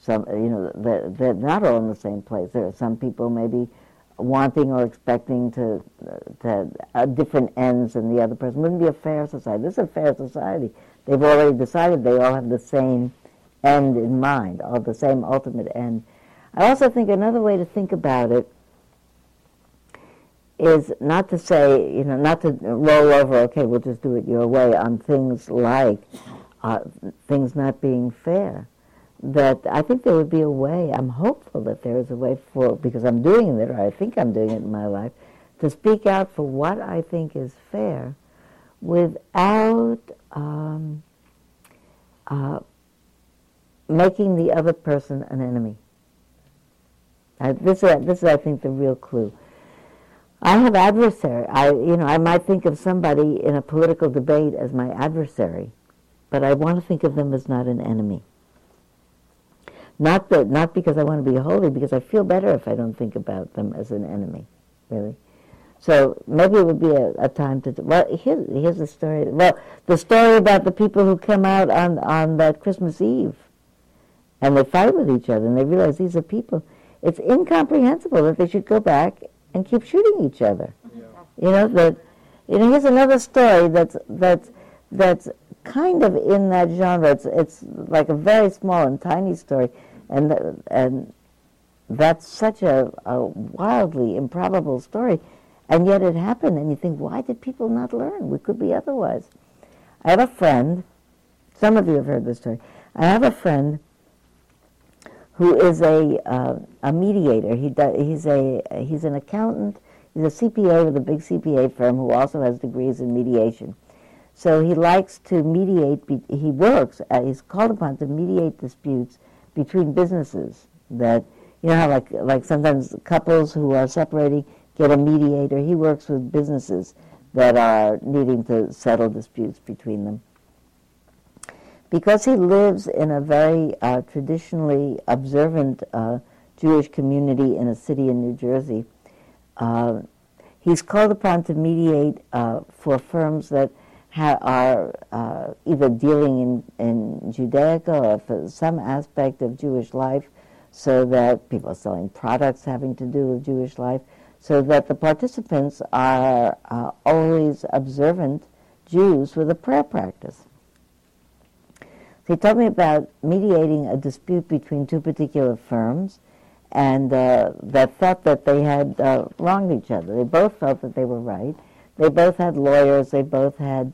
some, you know, they're not all in the same place. There are some people maybe wanting or expecting to different ends than the other person. Wouldn't be a fair society. This is a fair society. They've already decided they all have the same end in mind, or the same ultimate end. I also think another way to think about it is not to say, you know, not to roll over, okay, we'll just do it your way, on things like things not being fair. That I think there would be a way, I'm hopeful that there is a way for, because I'm doing it, or I think I'm doing it in my life, to speak out for what I think is fair without making the other person an enemy. This is, I think, the real clue. I have adversary. I might think of somebody in a political debate as my adversary, but I want to think of them as not an enemy. Not because I want to be holy, because I feel better if I don't think about them as an enemy, really. So maybe it would be a time to... Well, here's the story. Well, the story about the people who come out on that Christmas Eve, and they fight with each other, and they realize these are people. It's incomprehensible that they should go back and keep shooting each other. Yeah. You know, that, you know, here's another story that's kind of in that genre. It's like a very small and tiny story, and that's such a wildly improbable story, and yet it happened, and you think, why did people not learn? We could be otherwise. I have a friend, some of you have heard this story, I have a friend who is a mediator. He's an accountant. He's a CPA with a big CPA firm who also has degrees in mediation. So he likes to mediate. He's called upon to mediate disputes between businesses. That, you know, how like sometimes couples who are separating get a mediator. He works with businesses that are needing to settle disputes between them. Because he lives in a very traditionally observant Jewish community in a city in New Jersey, he's called upon to mediate for firms that are either dealing in Judaica or for some aspect of Jewish life, so that people are selling products having to do with Jewish life, so that the participants are always observant Jews with a prayer practice. He told me about mediating a dispute between two particular firms, and that felt that they had wronged each other. They both felt that they were right. They both had lawyers. They both had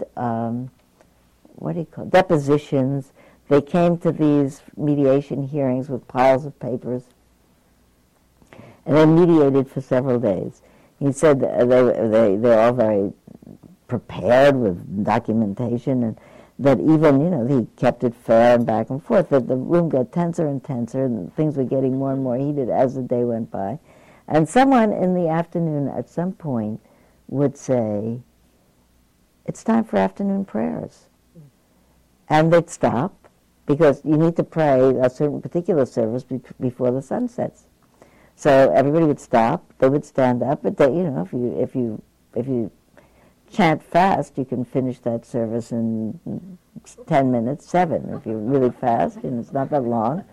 depositions. They came to these mediation hearings with piles of papers, and they mediated for several days. He said they're all very prepared with documentation, and that even, you know, he kept it fair and back and forth, that the room got tenser and tenser, and things were getting more and more heated as the day went by. And someone in the afternoon at some point would say, it's time for afternoon prayers. And they'd stop, because you need to pray a certain particular service before the sun sets. So everybody would stop, they would stand up, but they, you know, if you chant fast, you can finish that service in 10 minutes, 7, if you're really fast, and it's not that long.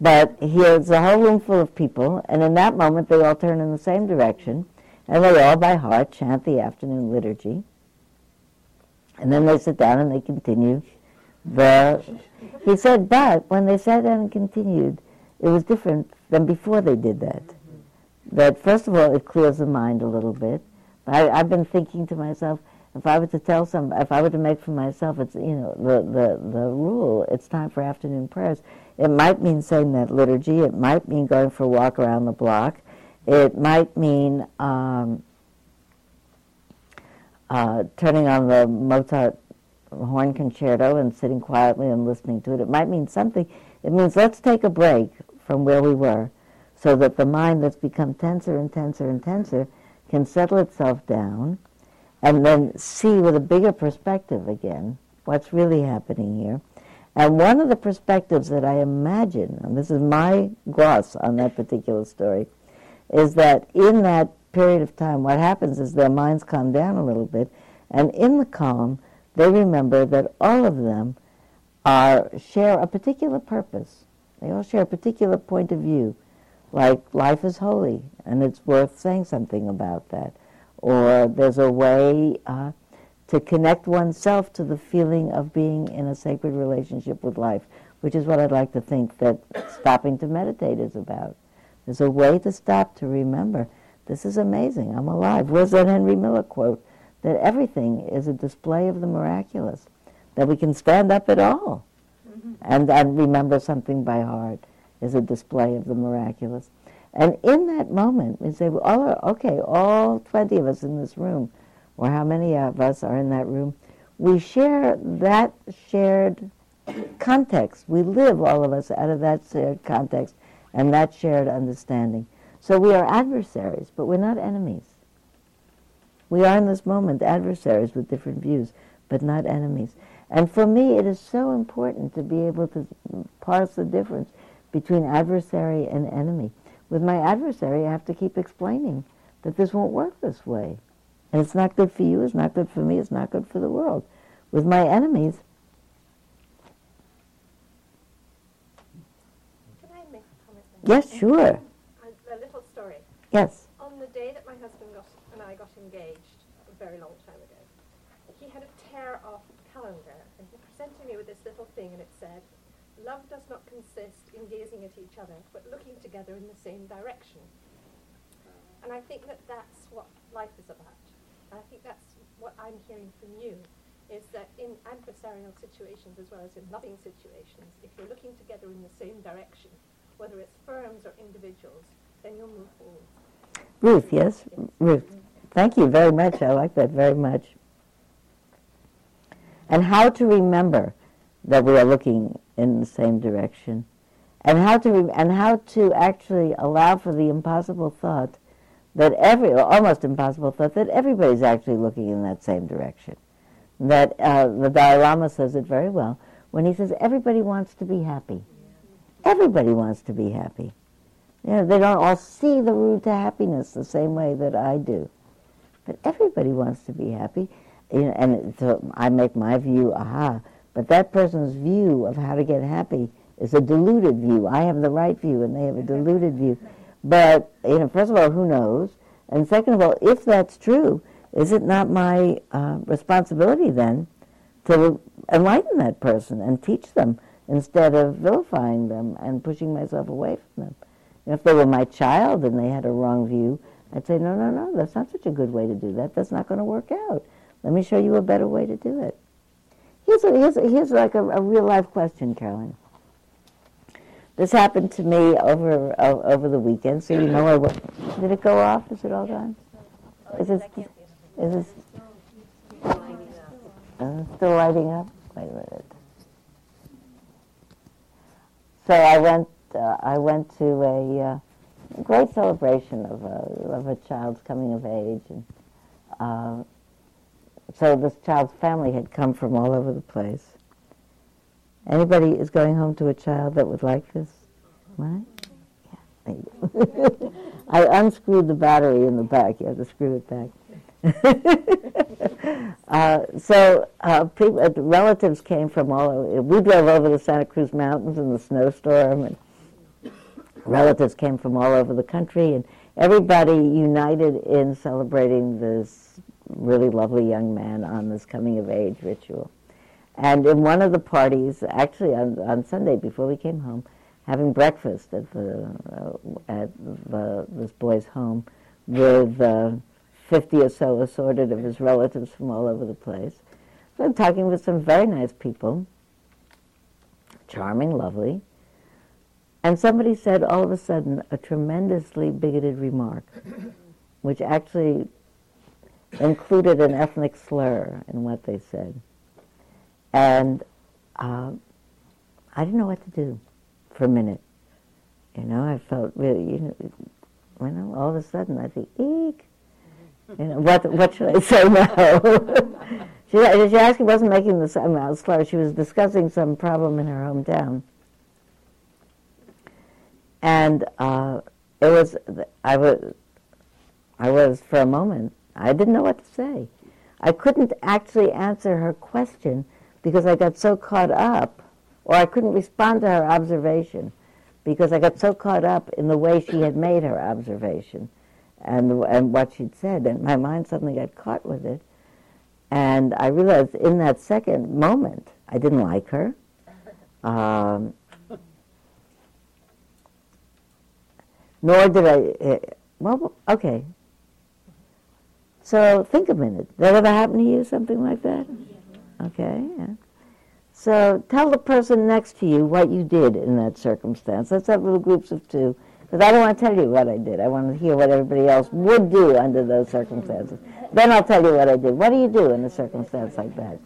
But here's a whole room full of people, and in that moment they all turn in the same direction, and they all by heart chant the afternoon liturgy, and then they sit down and they continue. He said, but when they sat down and continued, it was different than before they did that. That first of all, it clears the mind a little bit. I've been thinking to myself, if I were to make for myself, it's, you know, the rule, it's time for afternoon prayers. It might mean saying that liturgy. It might mean going for a walk around the block. It might mean turning on the Mozart horn concerto and sitting quietly and listening to it. It might mean something. It means let's take a break from where we were, so that the mind that's become tenser and tenser and tenser can settle itself down and then see with a bigger perspective again what's really happening here. And one of the perspectives that I imagine, and this is my gloss on that particular story, is that in that period of time what happens is their minds calm down a little bit, and in the calm they remember that all of them share a particular purpose. They all share a particular point of view. Like, life is holy, and it's worth saying something about that. Or there's a way to connect oneself to the feeling of being in a sacred relationship with life, which is what I'd like to think that stopping to meditate is about. There's a way to stop to remember, this is amazing, I'm alive. Where's that Henry Miller quote? That everything is a display of the miraculous, that we can stand up at all. Mm-hmm. And remember something by heart is a display of the miraculous. And in that moment, we say, well, all 20 of us in this room, or how many of us are in that room, we share that shared context. We live, all of us, out of that shared context and that shared understanding. So we are adversaries, but we're not enemies. We are in this moment adversaries with different views, but not enemies. And for me, it is so important to be able to parse the difference between adversary and enemy. With my adversary, I have to keep explaining that this won't work this way. And it's not good for you, it's not good for me, it's not good for the world. With my enemies... Can I make a comment? Yes, sure. A little story. Yes. On the day that my husband and I got engaged a very long time ago, he had a tear-off calendar, and he presented me with this little thing, and it said, "Love does not consist in gazing at each other, but looking together in the same direction." And I think that that's what life is about. And I think that's what I'm hearing from you, is that in adversarial situations as well as in loving situations, if you're looking together in the same direction, whether it's firms or individuals, then you'll move forward. Ruth, yes? Ruth, thank you very much. I like that very much. And how to remember that we are looking in the same direction, and how to actually allow for the impossible thought that everybody's actually looking in that same direction. That the Dalai Lama says it very well when he says everybody wants to be happy. Everybody wants to be happy. You know, they don't all see the route to happiness the same way that I do, but everybody wants to be happy. You know, and so I make my view, aha, but that person's view of how to get happy is a deluded view. I have the right view and they have a deluded view. But, you know, first of all, who knows? And second of all, if that's true, is it not my responsibility then to enlighten that person and teach them instead of vilifying them and pushing myself away from them? You know, if they were my child and they had a wrong view, I'd say, no, that's not such a good way to do that. That's not going to work out. Let me show you a better way to do it. Here's like a real-life question, Caroline. This happened to me over the weekend, so you know did it go off? Is it all gone? Is it still lighting up? Wait a minute. So I went to a great celebration of a child's coming of age, and so this child's family had come from all over the place. Anybody is going home to a child that would like this? What? Yeah, thank you. I unscrewed the battery in the back. You have to screw it back. Relatives came from all over. We drove over the Santa Cruz Mountains in the snowstorm, and relatives came from all over the country, and everybody united in celebrating this really lovely young man on this coming-of-age ritual. And in one of the parties, actually on Sunday before we came home, having breakfast at this boy's home with 50 or so assorted of his relatives from all over the place. So I'm talking with some very nice people, charming, lovely, and somebody said all of a sudden a tremendously bigoted remark, which actually included an ethnic slur in what they said. And I didn't know what to do for a minute. You know, I felt really, you know, all of a sudden I think, eek. You know, what should I say now? She actually wasn't making the sound slur. She was discussing some problem in her hometown. And I was for a moment, I didn't know what to say. I couldn't actually answer her question because I got so caught up, or I couldn't respond to her observation because I got so caught up in the way she had made her observation and what she'd said, and my mind suddenly got caught with it. And I realized in that second moment, I didn't like her. Nor did I, well, okay. So think a minute. That ever happened to you, something like that? Okay, yeah. So tell the person next to you what you did in that circumstance. Let's have little groups of two, because I don't want to tell you what I did. I want to hear what everybody else would do under those circumstances. Then I'll tell you what I did. What do you do in a circumstance like that?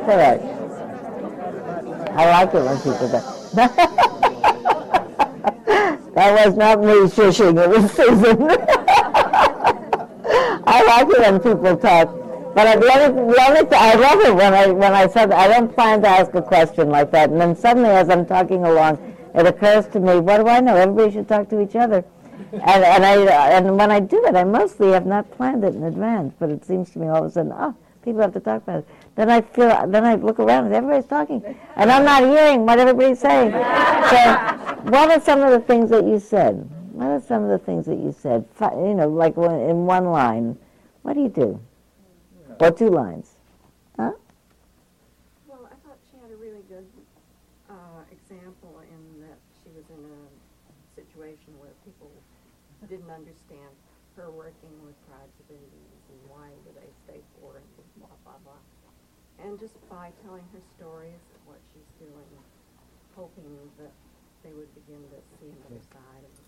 All right. I like it when people do that. That was not me shushing, it was Susan. I like it when people talk, but I love it when I said I don't plan to ask a question like that, and then suddenly as I'm talking along, it occurs to me, what do I know? Everybody should talk to each other, and when I do it, I mostly have not planned it in advance, but it seems to me all of a sudden, oh, people have to talk about it. Then I look around and everybody's talking, and I'm not hearing what everybody's saying. So, what are some of the things that you said? What are some of the things that you said? You know, like in one line, what do you do? Or two lines? Huh? Well, I thought she had a really good example in that she was in were working with prodigies and why do they stay poor and blah, blah, blah. And just by telling her stories of what she's doing, hoping that they would begin to see another side of the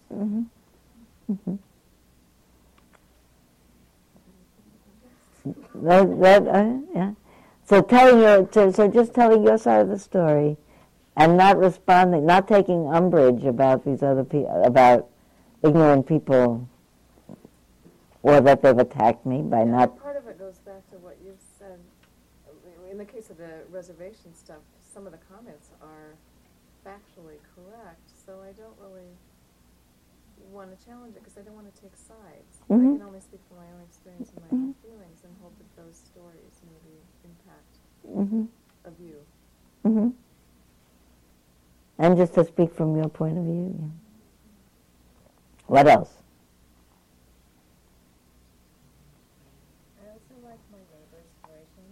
story. Mm-hmm. Mm-hmm. Yeah. So telling your, so just telling your side of the story, and not responding, not taking umbrage about these other people, about ignorant people, or that they've attacked me by not. Part of it goes back to what you said. In the case of the reservation stuff, some of the comments are factually correct. So I don't really want to challenge it because I don't want to take sides. Mm-hmm. I can only speak from my own experience and my own feelings, and hope that those stories maybe impact a view. Mm-hmm. And just to speak from your point of view. Yeah. What else? I also like my neighbor's version,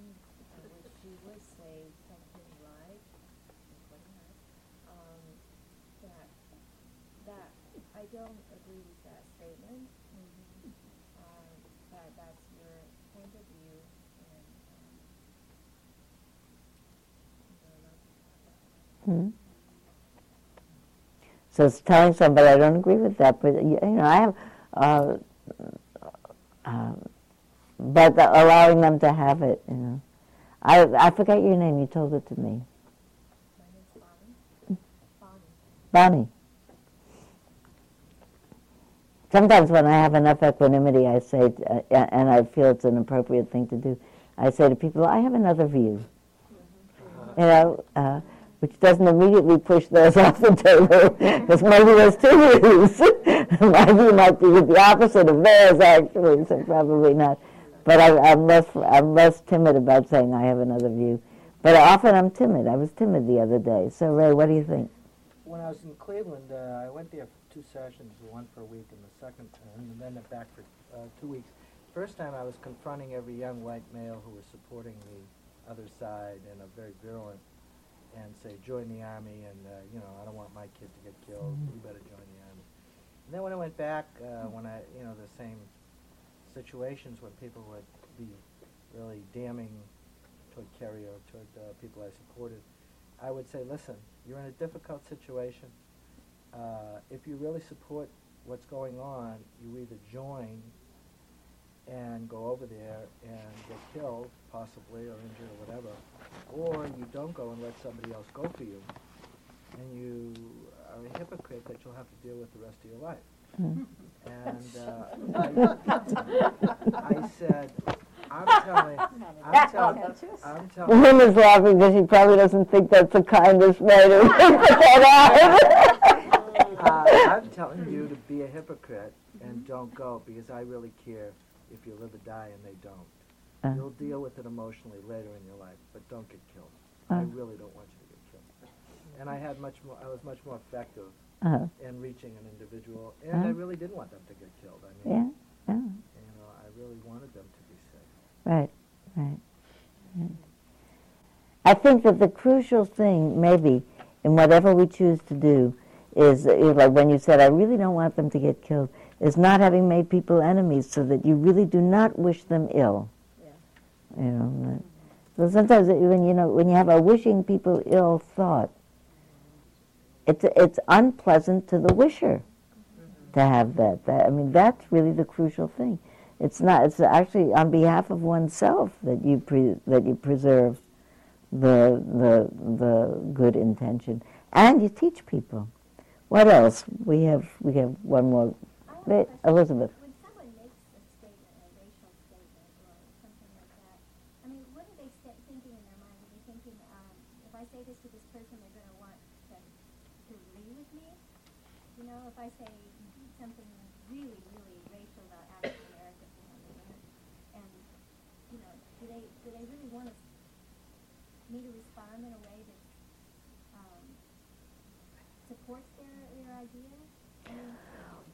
which she would say something like, that I don't agree with that statement, but that's your point of view. And so it's telling somebody, I don't agree with that, but you know, I have, but allowing them to have it, you know. I forget your name. You told it to me. My name's Bonnie. Bonnie. Sometimes when I have enough equanimity, I say, and I feel it's an appropriate thing to do, I say to people, I have another view. You know. Which doesn't immediately push those off the table, because maybe there's two views. My view might be the opposite of theirs, actually, so probably not. But I'm less timid about saying I have another view. But often I'm timid. I was timid the other day. So, Ray, what do you think? When I was in Cleveland, I went there for 2 sessions, one per week and the second time, and then back for 2 weeks. First time I was confronting every young white male who was supporting the other side in a very virulent and say, join the army, and, you know, I don't want my kid to get killed, you better join the army. And then when I went back, when I, you know, the same situations when people would be really damning toward Kerry or toward people I supported, I would say, listen, you're in a difficult situation. If you really support what's going on, you either join and go over there and get killed, possibly, or injured or whatever, or you don't go and let somebody else go for you, and you are a hypocrite that you'll have to deal with the rest of your life. And I said, I'm telling. Linda's laughing because she probably doesn't think that's the kindest way to put that out. I'm telling you to be a hypocrite and don't go, because I really care if you live or die and they don't. You'll deal with it emotionally later in your life, but don't get killed. I really don't want you to get killed. And I had much more effective in reaching an individual, and I really didn't want them to get killed. I mean, you know, I really wanted them to be safe. Right. I think that the crucial thing, maybe, in whatever we choose to do, is like when you said, I really don't want them to get killed, is not having made people enemies, so that you really do not wish them ill. You know, so sometimes when you have a wishing people ill thought, it's unpleasant to the wisher to have that. I mean, that's really the crucial thing. It's not. It's actually on behalf of oneself that you preserve the good intention, and you teach people. What else? We have one more. Elizabeth.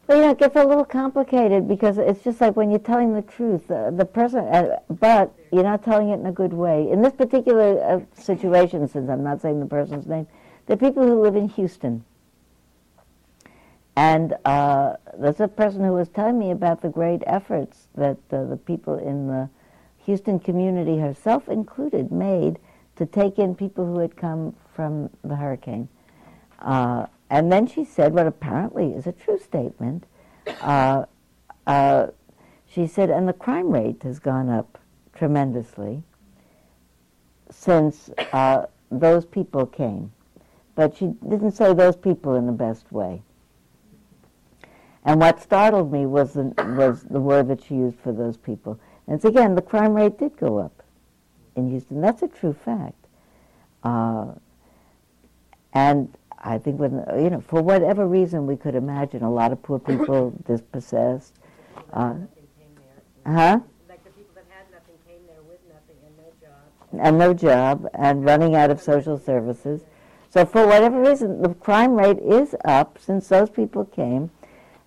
Well, it gets a little complicated, because it's just like when you're telling the truth, the person, but you're not telling it in a good way. In this particular situation, since I'm not saying the person's name, the people who live in Houston, And there's a person who was telling me about the great efforts that the people in the Houston community, herself included, made to take in people who had come from the hurricane. And then she said what apparently is a true statement. She said, and the crime rate has gone up tremendously since those people came. But she didn't say those people in the best way. And what startled me was the word that she used for those people. And so again, the crime rate did go up in Houston. That's a true fact. And I think, when, you know, for whatever reason we could imagine, a lot of poor people dispossessed. Like the people that had nothing came there with nothing and no job. And no job and running out of social services. So for whatever reason, the crime rate is up since those people came.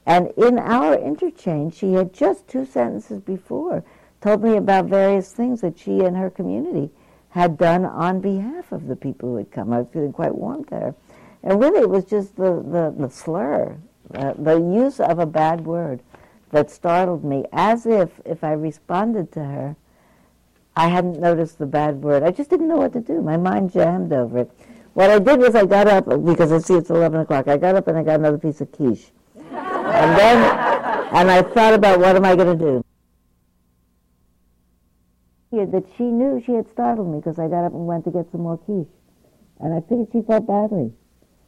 And in our interchange, she had just 2 sentences before told me about various things that she and her community had done on behalf of the people who had come. I was feeling quite warm to her. And really it was just the slur, the use of a bad word that startled me, as if I responded to her, I hadn't noticed the bad word. I just didn't know what to do. My mind jammed over it. What I did was I got up, because I see it's 11 o'clock, I got up and I got another piece of quiche. And I thought about, what am I going to do? That she knew she had startled me because I got up and went to get some more quiche. And I figured she felt badly.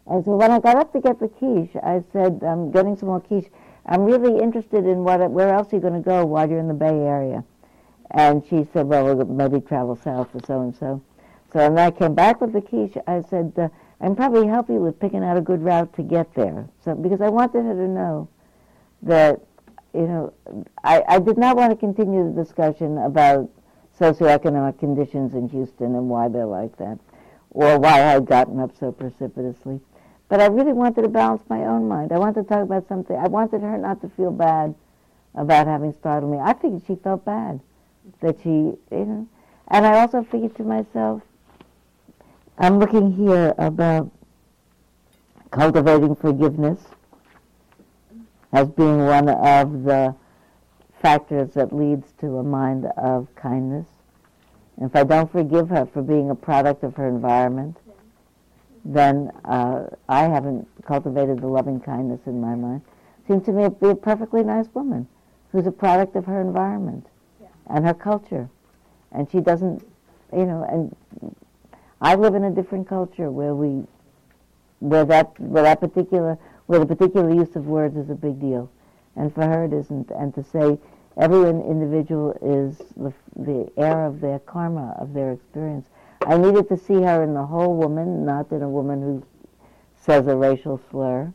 And so when I got up to get the quiche, I said, I'm getting some more quiche. I'm really interested in where else you're going to go while you're in the Bay Area. And she said, well, we'll maybe travel south or so-and-so. So when I came back with the quiche, I said, I can probably help you with picking out a good route to get there. So, because I wanted her to know that, you know, I did not want to continue the discussion about socioeconomic conditions in Houston and why they're like that, or why I had gotten up so precipitously. But I really wanted to balance my own mind. I wanted to talk about something. I wanted her not to feel bad about having startled me. I figured she felt bad that she, you know. And I also figured to myself, I'm looking here about cultivating forgiveness as being one of the factors that leads to a mind of kindness. And if I don't forgive her for being a product of her environment, then I haven't cultivated the loving kindness in my mind. Seems to me to be a perfectly nice woman who's a product of her environment and her culture. And she doesn't, you know, and I live in a different culture where the particular use of words is a big deal. And for her it isn't. And to say every individual is the heir of their karma, of their experience. I needed to see her in the whole woman, not in a woman who says a racial slur.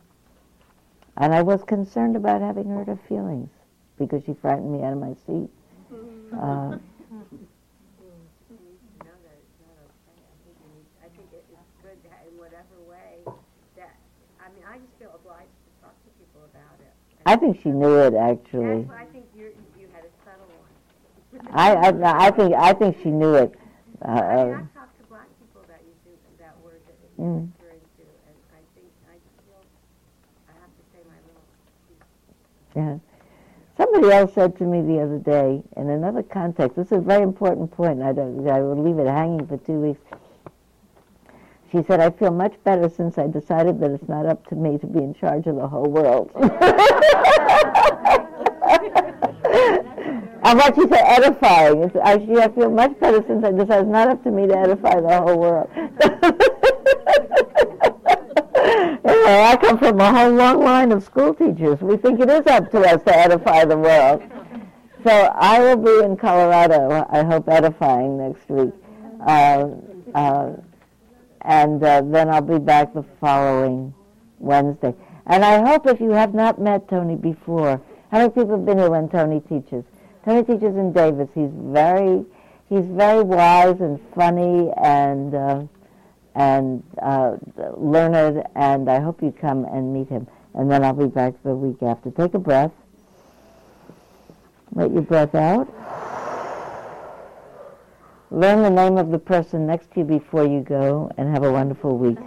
And I was concerned about having hurt her feelings because she frightened me out of my seat. I think it's good in whatever way that, I mean, I just feel obliged to talk to people about it. I think she knew it, actually. That's why I think you had a subtle one. I think she knew it. I've talked to black people that use that word that you're referring to, and I think I feel I have to say my little piece. Yeah. Somebody else said to me the other day, in another context, this is a very important point, and I will leave it hanging for 2 weeks. She said, I feel much better since I decided that it's not up to me to be in charge of the whole world. And what she said, edifying. It's, I feel much better since I decided it's not up to me to edify the whole world. Anyway, I come from a whole long line of school teachers. We think it is up to us to edify the world. So I will be in Colorado, I hope, edifying next week. And then I'll be back the following Wednesday. And I hope, if you have not met Tony before, how many people have been here when Tony teaches? Tony teaches in Davis. He's very wise and funny and learned, and I hope you come and meet him. And then I'll be back the week after. Take a breath. Let your breath out. Learn the name of the person next to you before you go, and have a wonderful week.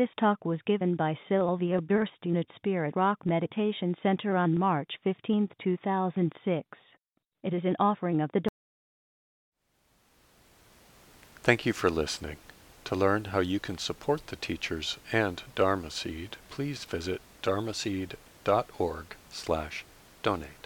This talk was given by Sylvia Boorstein at Spirit Rock Meditation Center on March 15, 2006. It is an offering of the... Thank you for listening. To learn how you can support the teachers and Dharma Seed, please visit dharmaseed.org/donate.